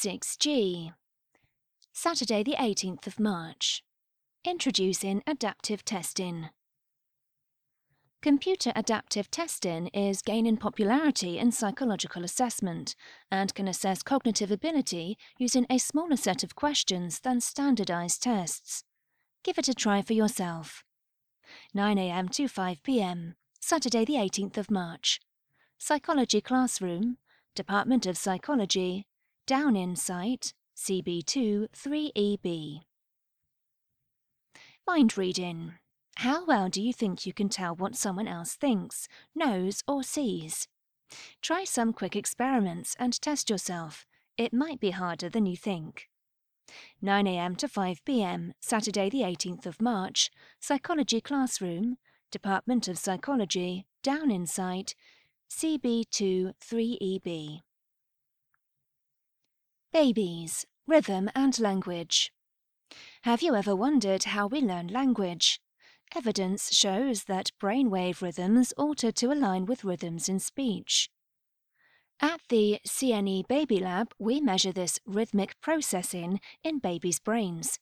6G. Saturday the 18th of March. Introducing adaptive testing. Computer adaptive testing is gaining popularity in psychological assessment and can assess cognitive ability using a smaller set of questions than standardized tests. Give it a try for yourself. 9 a.m. to 5 p.m, Saturday the 18th of March. Psychology Classroom, Department of Psychology, Downing Site, CB2 3EB. Mind reading. How well do you think you can tell what someone else thinks, knows or sees? Try some quick experiments and test yourself. It might be harder than you think. 9 a.m. to 5 p.m, Saturday the 18th of March, Psychology Classroom, Department of Psychology, Downing Site, CB2 3EB. Babies, Rhythm and Language. Have you ever wondered how we learn language? Evidence shows that brainwave rhythms alter to align with rhythms in speech. At the CNE Baby Lab, we measure this rhythmic processing in babies' brains.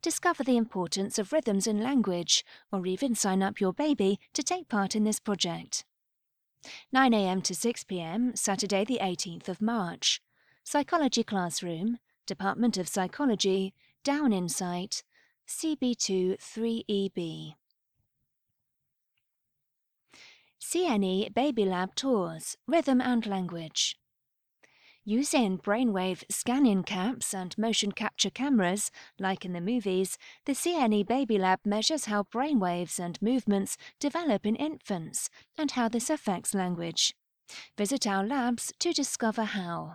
Discover the importance of rhythms in language, or even sign up your baby to take part in this project. 9 a.m. to 6 p.m, Saturday the 18th of March. Psychology Classroom, Department of Psychology, Downing Site, CB2 3EB. CNE Baby Lab Tours, Rhythm and Language. Using brainwave scanning caps and motion capture cameras, like in the movies, the CNE Baby Lab measures how brainwaves and movements develop in infants and how this affects language. Visit our labs to discover how.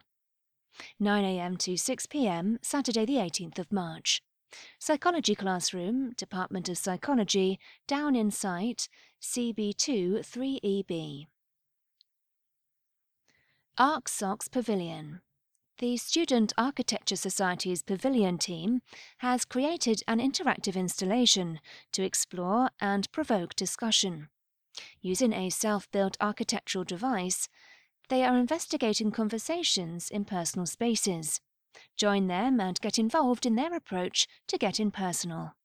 9 a.m. to 6 p.m, Saturday the 18th of March. Psychology Classroom, Department of Psychology, Downing Site, CB2 3EB. Arcsox Pavilion. The Student Architecture Society's pavilion team has created an interactive installation to explore and provoke discussion. Using a self-built architectural device, they are investigating conversations in personal spaces. Join them and get involved in their approach to getting personal.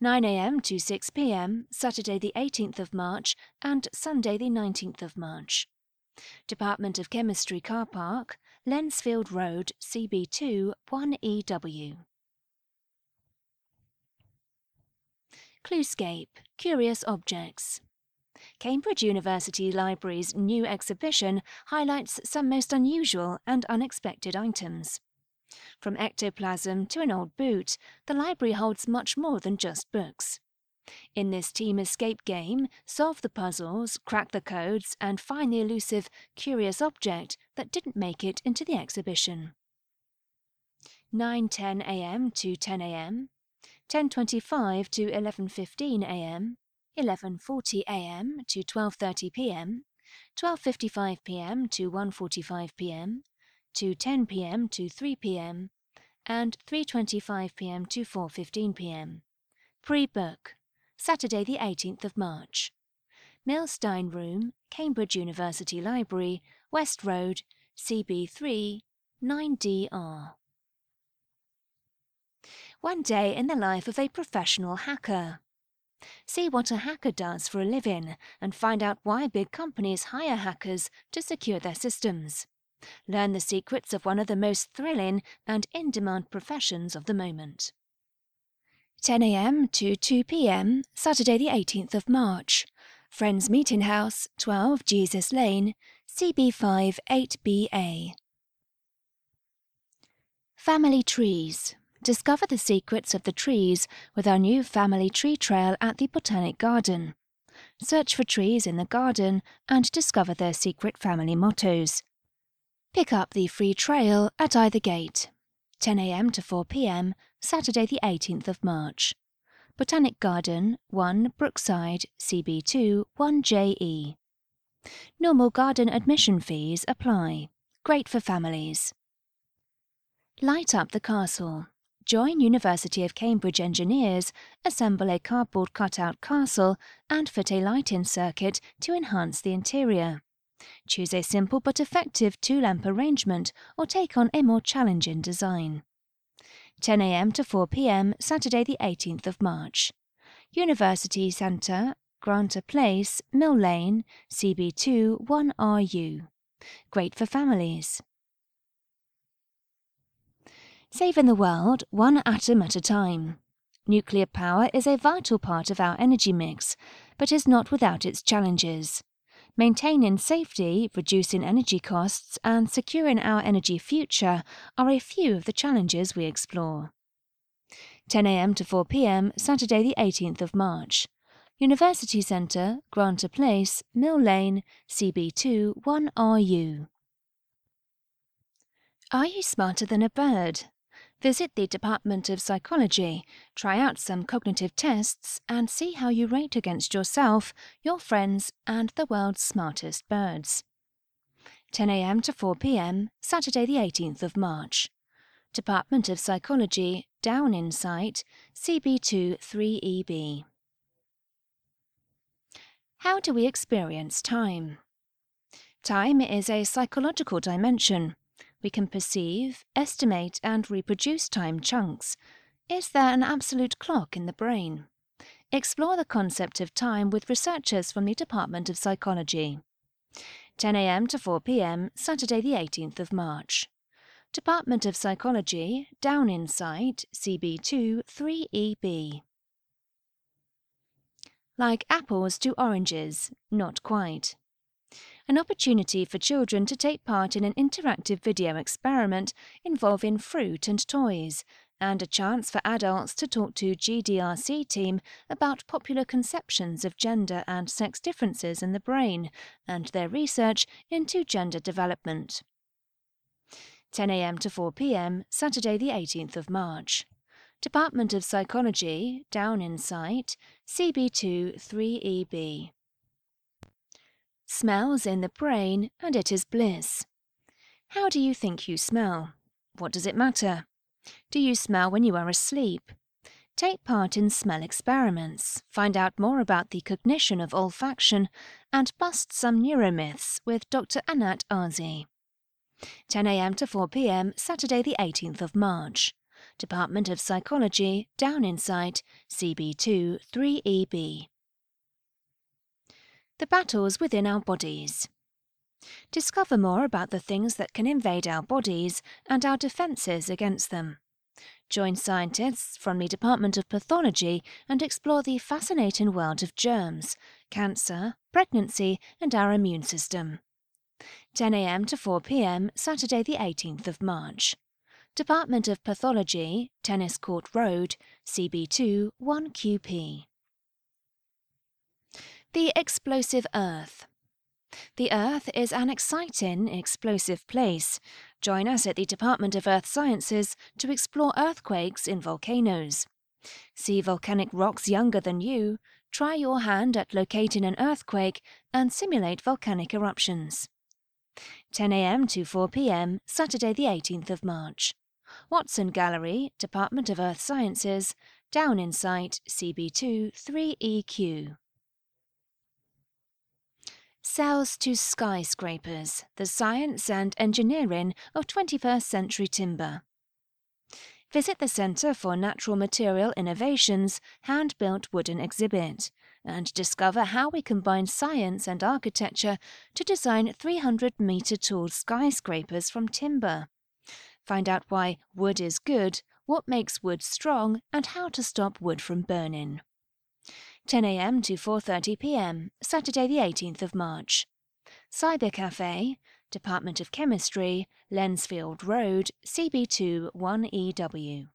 9 a.m. to 6 p.m, Saturday the 18th of March and Sunday the 19th of March. Department of Chemistry Car Park, Lensfield Road, CB2 1EW. Cluescape, Curious Objects. Cambridge University Library's new exhibition highlights some most unusual and unexpected items. From ectoplasm to an old boot, the library holds much more than just books. In this team escape game, solve the puzzles, crack the codes, and find the elusive, curious object that didn't make it into the exhibition. 9:10 a.m. to 10 a.m, 10:25 to 11:15 a.m, 11:40 a.m. to 12:30 p.m, 12:55 p.m. to 1:45 p.m, to 10 p.m. to 3 p.m, and 3:25 p.m. to 4:15 p.m. Pre-book, Saturday the 18th of March. Milstein Room, Cambridge University Library, West Road, CB3 9DR. One day in the life of a professional hacker. See what a hacker does for a living and find out why big companies hire hackers to secure their systems. Learn the secrets of one of the most thrilling and in-demand professions of the moment. 10 a.m. to 2 p.m, Saturday the 18th of March. Friends Meeting House, 12 Jesus Lane, CB5 8BA. Family Trees. Discover the secrets of the trees with our new family tree trail at the Botanic Garden. Search for trees in the garden and discover their secret family mottos. Pick up the free trail at either gate. 10 a.m. to 4 p.m, Saturday the 18th of March. Botanic Garden, 1 Brookside, CB2 1JE. Normal garden admission fees apply. Great for families. Light up the castle. Join University of Cambridge engineers, assemble a cardboard cutout castle and fit a lighting circuit to enhance the interior. Choose a simple but effective two-lamp arrangement or take on a more challenging design. 10 a.m. to 4 p.m, Saturday the 18th of March. University Centre, Granter Place, Mill Lane, CB2 1RU. Great for families. Saving the world one atom at a time. Nuclear power is a vital part of our energy mix, but is not without its challenges. Maintaining safety, reducing energy costs, and securing our energy future are a few of the challenges we explore. 10 a.m. to 4 p.m, Saturday the 18th of March. University Centre, Granter Place, Mill Lane, CB2 1RU. Are you smarter than a bird? Visit the Department of Psychology, try out some cognitive tests, and see how you rate against yourself, your friends, and the world's smartest birds. 10 a.m. to 4 p.m, Saturday the 18th of March. Department of Psychology, Downing Site, CB2 3EB. How do we experience time? Time is a psychological dimension. We can perceive, estimate, and reproduce time chunks. Is there an absolute clock in the brain? Explore the concept of time with researchers from the Department of Psychology. 10 a.m. to 4 p.m, Saturday the 18th of March. Department of Psychology, Downing Site, CB2 3EB. Like apples to oranges, not quite. An opportunity for children to take part in an interactive video experiment involving fruit and toys, and a chance for adults to talk to GDRC team about popular conceptions of gender and sex differences in the brain and their research into gender development. 10 a.m. to 4 p.m, Saturday the 18th of March. Department of Psychology, Downing Site, CB2 3EB. Smells in the brain, and it is bliss. How do you think you smell? What does it matter? Do you smell when you are asleep? Take part in smell experiments, find out more about the cognition of olfaction, and bust some neuromyths with Dr. Anat Arzi. 10 a.m. to 4 p.m, Saturday the 18th of March. Department of Psychology, Downing Site, CB2 3EB. The battles within our bodies. Discover more about the things that can invade our bodies and our defences against them. Join scientists from the Department of Pathology and explore the fascinating world of germs, cancer, pregnancy, and our immune system. 10 a.m. to 4 p.m, Saturday the 18th of March. Department of Pathology, Tennis Court Road, CB2 1QP. The explosive earth. The earth is an exciting, explosive place. Join us at the Department of Earth Sciences to explore earthquakes in volcanoes. See volcanic rocks younger than you, try your hand at locating an earthquake, and simulate volcanic eruptions. 10 a.m. to 4 p.m, Saturday the 18th of March. Watson Gallery, Department of Earth Sciences, Downing Site, CB2 3EQ. Cells to skyscrapers, the science and engineering of 21st century timber. Visit the Centre for Natural Material Innovation's hand-built wooden exhibit and discover how we combine science and architecture to design 300-metre-tall skyscrapers from timber. Find out why wood is good, what makes wood strong, and how to stop wood from burning. 10 a.m. to 4:30 p.m, Saturday the 18th of March. Cyber Cafe, Department of Chemistry, Lensfield Road, CB2 1EW.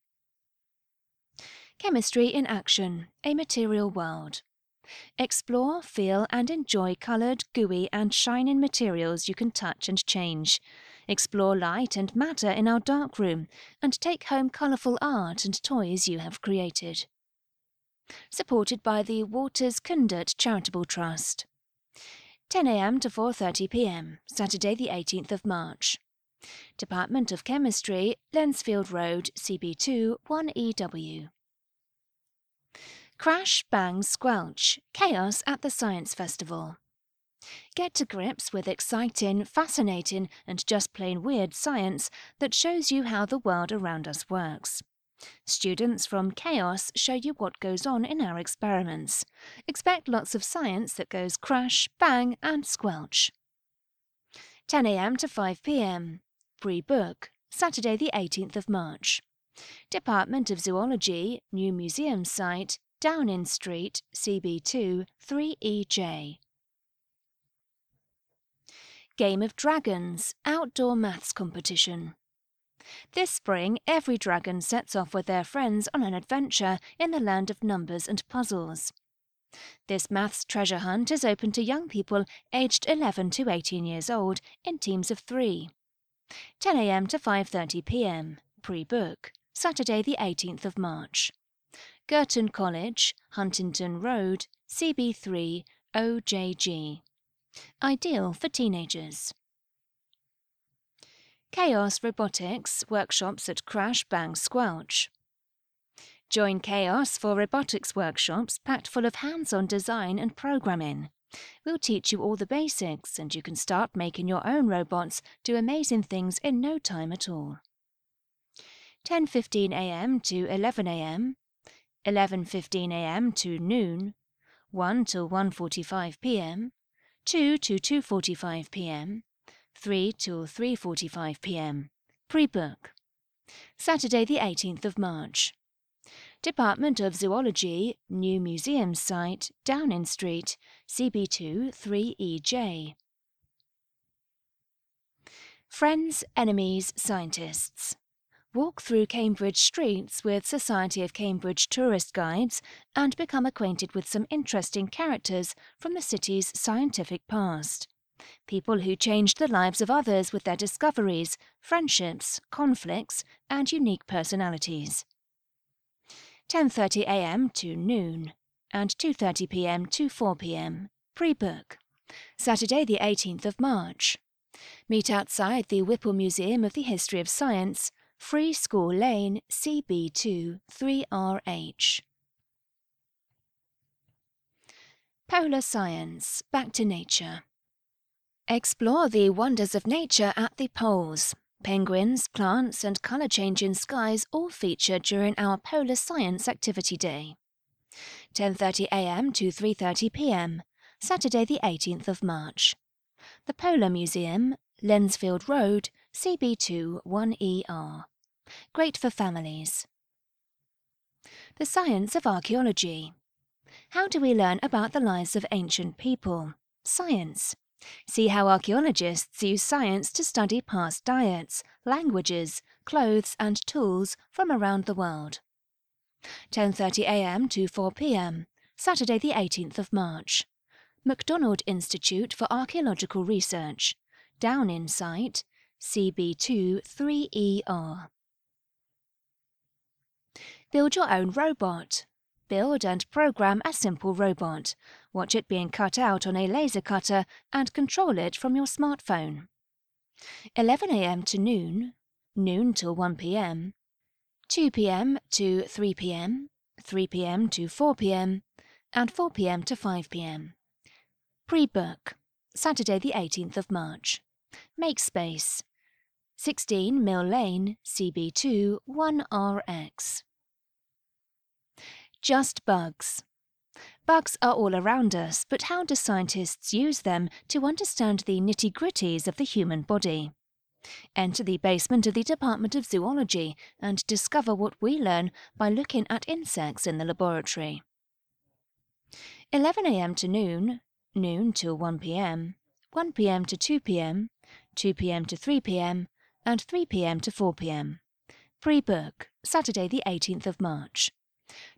Chemistry in Action, a Material World. Explore, feel and enjoy coloured, gooey and shining materials you can touch and change. Explore light and matter in our darkroom and take home colourful art and toys you have created. Supported by the Waters-Kundert Charitable Trust. 10 a.m. to 4:30 p.m, Saturday the 18th of March. Department of Chemistry, Lensfield Road, CB2 1EW. Crash, Bang, Squelch, Chaos at the Science Festival. Get to grips with exciting, fascinating, and just plain weird science that shows you how the world around us works. Students from Chaos show you what goes on in our experiments. Expect lots of science that goes crash, bang, and squelch. 10 a.m. to 5 p.m. Free book, Saturday the 18th of March. Department of Zoology, New Museum Site, Downing Street, CB2, 3EJ. Game of Dragons, Outdoor Maths Competition. This spring, every dragon sets off with their friends on an adventure in the land of numbers and puzzles. This maths treasure hunt is open to young people aged 11 to 18 years old in teams of 3. 10 a.m. to 5:30 p.m. Pre-book, Saturday the 18th of March. Girton College, Huntington Road, CB3, OJG. Ideal for teenagers. Chaos Robotics Workshops at Crash Bang Squelch. Join Chaos for robotics workshops packed full of hands-on design and programming. We'll teach you all the basics and you can start making your own robots do amazing things in no time at all. 10:15 a.m. to 11 a.m, 11:15 a.m. to noon, 1 till 1:45 p.m, 2 to 2:45 p.m, 3 till 3:45 p.m. Pre-book. Saturday the 18th of March. Department of Zoology, New Museum Site, Downing Street, CB2 3EJ. Friends, Enemies, Scientists. Walk through Cambridge streets with Society of Cambridge Tourist Guides and become acquainted with some interesting characters from the city's scientific past. People who changed the lives of others with their discoveries, friendships, conflicts, and unique personalities. 10:30 a.m. to noon and 2:30 p.m. to 4 p.m. Pre-book. Saturday the 18th of March. Meet outside the Whipple Museum of the History of Science, Free School Lane, CB2 3RH. Polar Science, Back to Nature. Explore the wonders of nature at the poles. Penguins, plants and colour-changing skies all feature during our Polar Science Activity Day. 10:30 a.m. to 3:30 p.m, Saturday the 18th of March. The Polar Museum, Lensfield Road, CB2 1ER. Great for families. The Science of Archaeology. How do we learn about the lives of ancient people? Science. See how archaeologists use science to study past diets, languages, clothes and tools from around the world. 10:30 a.m. to 4 p.m, Saturday the 18th of March. McDonald Institute for Archaeological Research, Downing Site, CB2 3ER. Build your own robot. Build and program a simple robot. Watch it being cut out on a laser cutter and control it from your smartphone. 11 a.m. to noon, noon till 1 p.m, 2 p.m. to 3 p.m, 3 p.m. to 4 p.m, and 4 p.m. to 5 p.m. Pre-book. Saturday the 18th of March. Make space. 16 Mill Lane, CB2 1RX. Just bugs. Bugs are all around us, but how do scientists use them to understand the nitty-gritties of the human body? Enter the basement of the Department of Zoology and discover what we learn by looking at insects in the laboratory. 11 a.m. to noon, noon till 1 p.m, 1 p.m. to 2 p.m, 2 p.m. to 3 p.m, and 3 p.m. to 4 p.m. Pre-book, Saturday the 18th of March.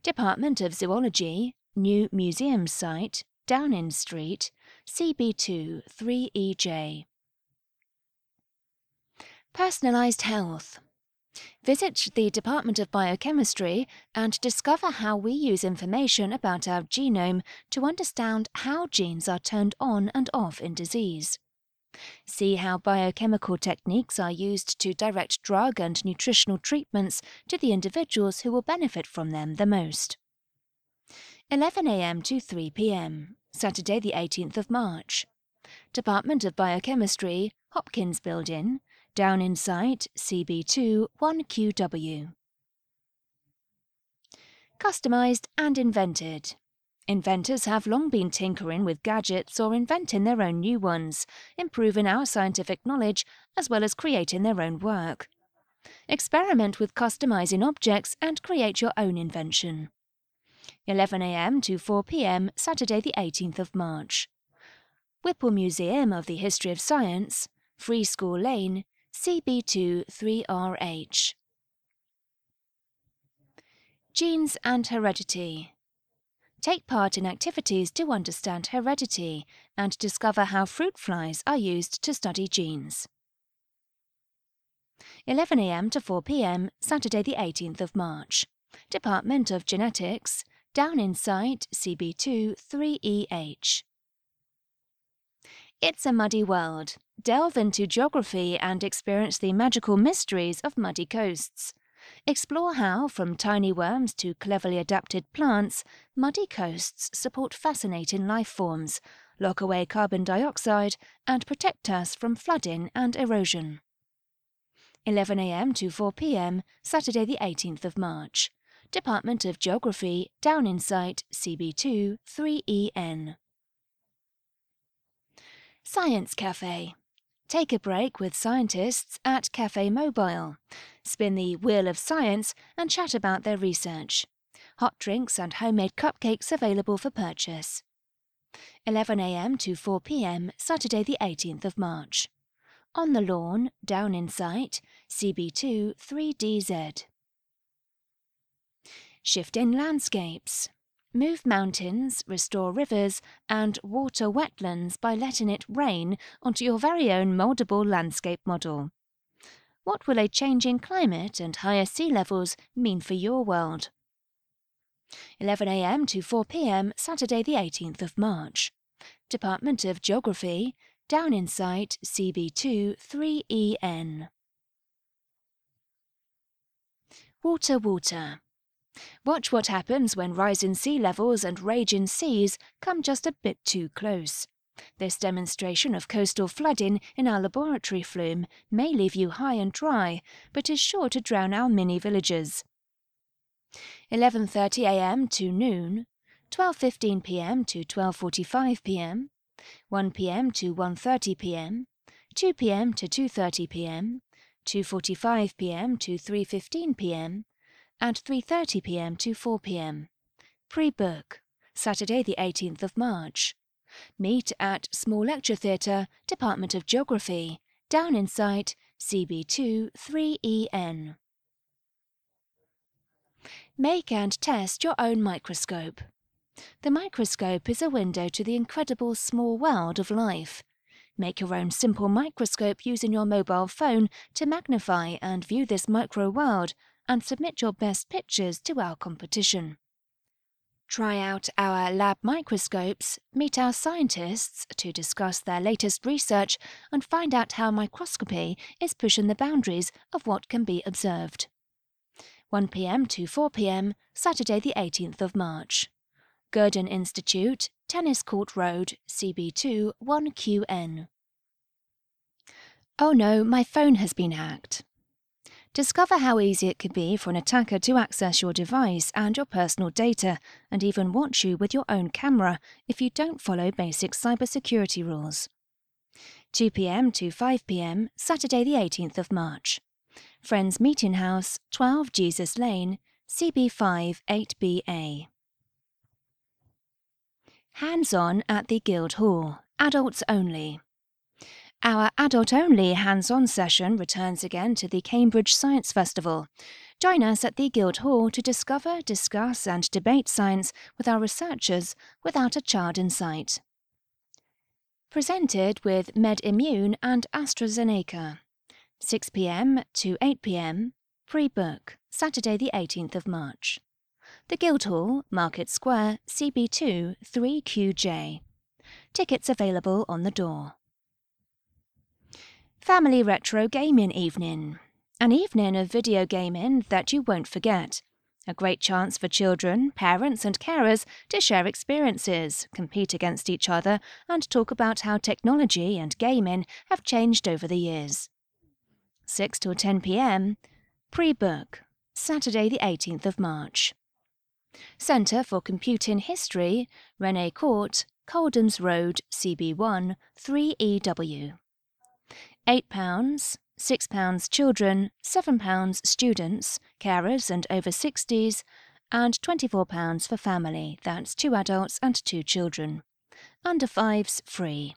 Department of Zoology, New Museum Site, Downing Street, CB2 3EJ. Personalised Health. Visit the Department of Biochemistry and discover how we use information about our genome to understand how genes are turned on and off in disease. See how biochemical techniques are used to direct drug and nutritional treatments to the individuals who will benefit from them the most. 11 a.m. to 3 p.m, Saturday the 18th of March. Department of Biochemistry, Hopkins Building, down in site CB2 1QW. Customised and invented. Inventors have long been tinkering with gadgets or inventing their own new ones, improving our scientific knowledge as well as creating their own work. Experiment with customising objects and create your own invention. 11 a.m. to 4 p.m. Saturday the 18th of March. Whipple Museum of the History of Science, Free School Lane, CB2 3RH. Genes and heredity. Take part in activities to understand heredity and discover how fruit flies are used to study genes. 11 a.m. to 4 p.m, Saturday the 18th of March. Department of Genetics, down in site CB2 3EH. It's a muddy world. Delve into geography and experience the magical mysteries of muddy coasts. Explore how, from tiny worms to cleverly adapted plants, muddy coasts support fascinating life forms, lock away carbon dioxide, and protect us from flooding and erosion. 11 a.m. to 4 p.m, Saturday the 18th of March. Department of Geography, down in site, CB2 3EN. Science Cafe. Take a break with scientists at Cafe Mobile. Spin the Wheel of Science and chat about their research. Hot drinks and homemade cupcakes available for purchase. 11 a.m. to 4 p.m, Saturday the 18th of March. On the lawn, down in sight, CB2 3DZ. Shift in landscapes. Move mountains, restore rivers, and water wetlands by letting it rain onto your very own mouldable landscape model. What will a changing climate and higher sea levels mean for your world? 11 a.m. to 4 p.m, Saturday the 18th of March. Department of Geography, down in site, CB2 3EN. Water. Watch what happens when rising sea levels and raging seas come just a bit too close. This demonstration of coastal flooding in our laboratory flume may leave you high and dry, but is sure to drown our mini villages. 11:30 a.m. to noon, 12:15 p.m. to 12:45 p.m, 1 p.m. to 1:30 p.m, 2 p.m. to 2:30 p.m, 2:45 p.m. to 3:15 p.m, and 3:30 p.m. to 4 p.m. Pre-book, Saturday the 18th of March. Meet at Small Lecture Theatre, Department of Geography, down in site, CB2 3EN. Make and test your own microscope. The microscope is a window to the incredible small world of life. Make your own simple microscope using your mobile phone to magnify and view this micro world and submit your best pictures to our competition. Try out our lab microscopes, meet our scientists to discuss their latest research and find out how microscopy is pushing the boundaries of what can be observed. 1 p.m. to 4 p.m, Saturday the 18th of March. Gurdon Institute, Tennis Court Road, CB2 1QN. Oh no, my phone has been hacked. Discover how easy it could be for an attacker to access your device and your personal data and even watch you with your own camera if you don't follow basic cybersecurity rules. 2 p.m. to 5 p.m, Saturday the 18th of March. Friends Meeting House, 12 Jesus Lane, CB5 8BA. Hands-on at the Guildhall, adults only. Our adult-only hands-on session returns again to the Cambridge Science Festival. Join us at the Guildhall to discover, discuss and debate science with our researchers without a child in sight. Presented with MedImmune and AstraZeneca. 6 p.m. to 8 p.m, pre-book, Saturday the 18th of March. The Guildhall, Market Square, CB2 3QJ. Tickets available on the door. Family Retro Gaming Evening. An evening of video gaming that you won't forget. A great chance for children, parents and carers to share experiences, compete against each other and talk about how technology and gaming have changed over the years. 6 till 10 p.m. Pre-book, Saturday the 18th of March. Centre for Computing History, Rene Court, Coldham's Road, CB1, 3EW. £8, £6 children, £7 students, carers and over 60s, and £24 for family, that's 2 adults and 2 children. Under 5s free.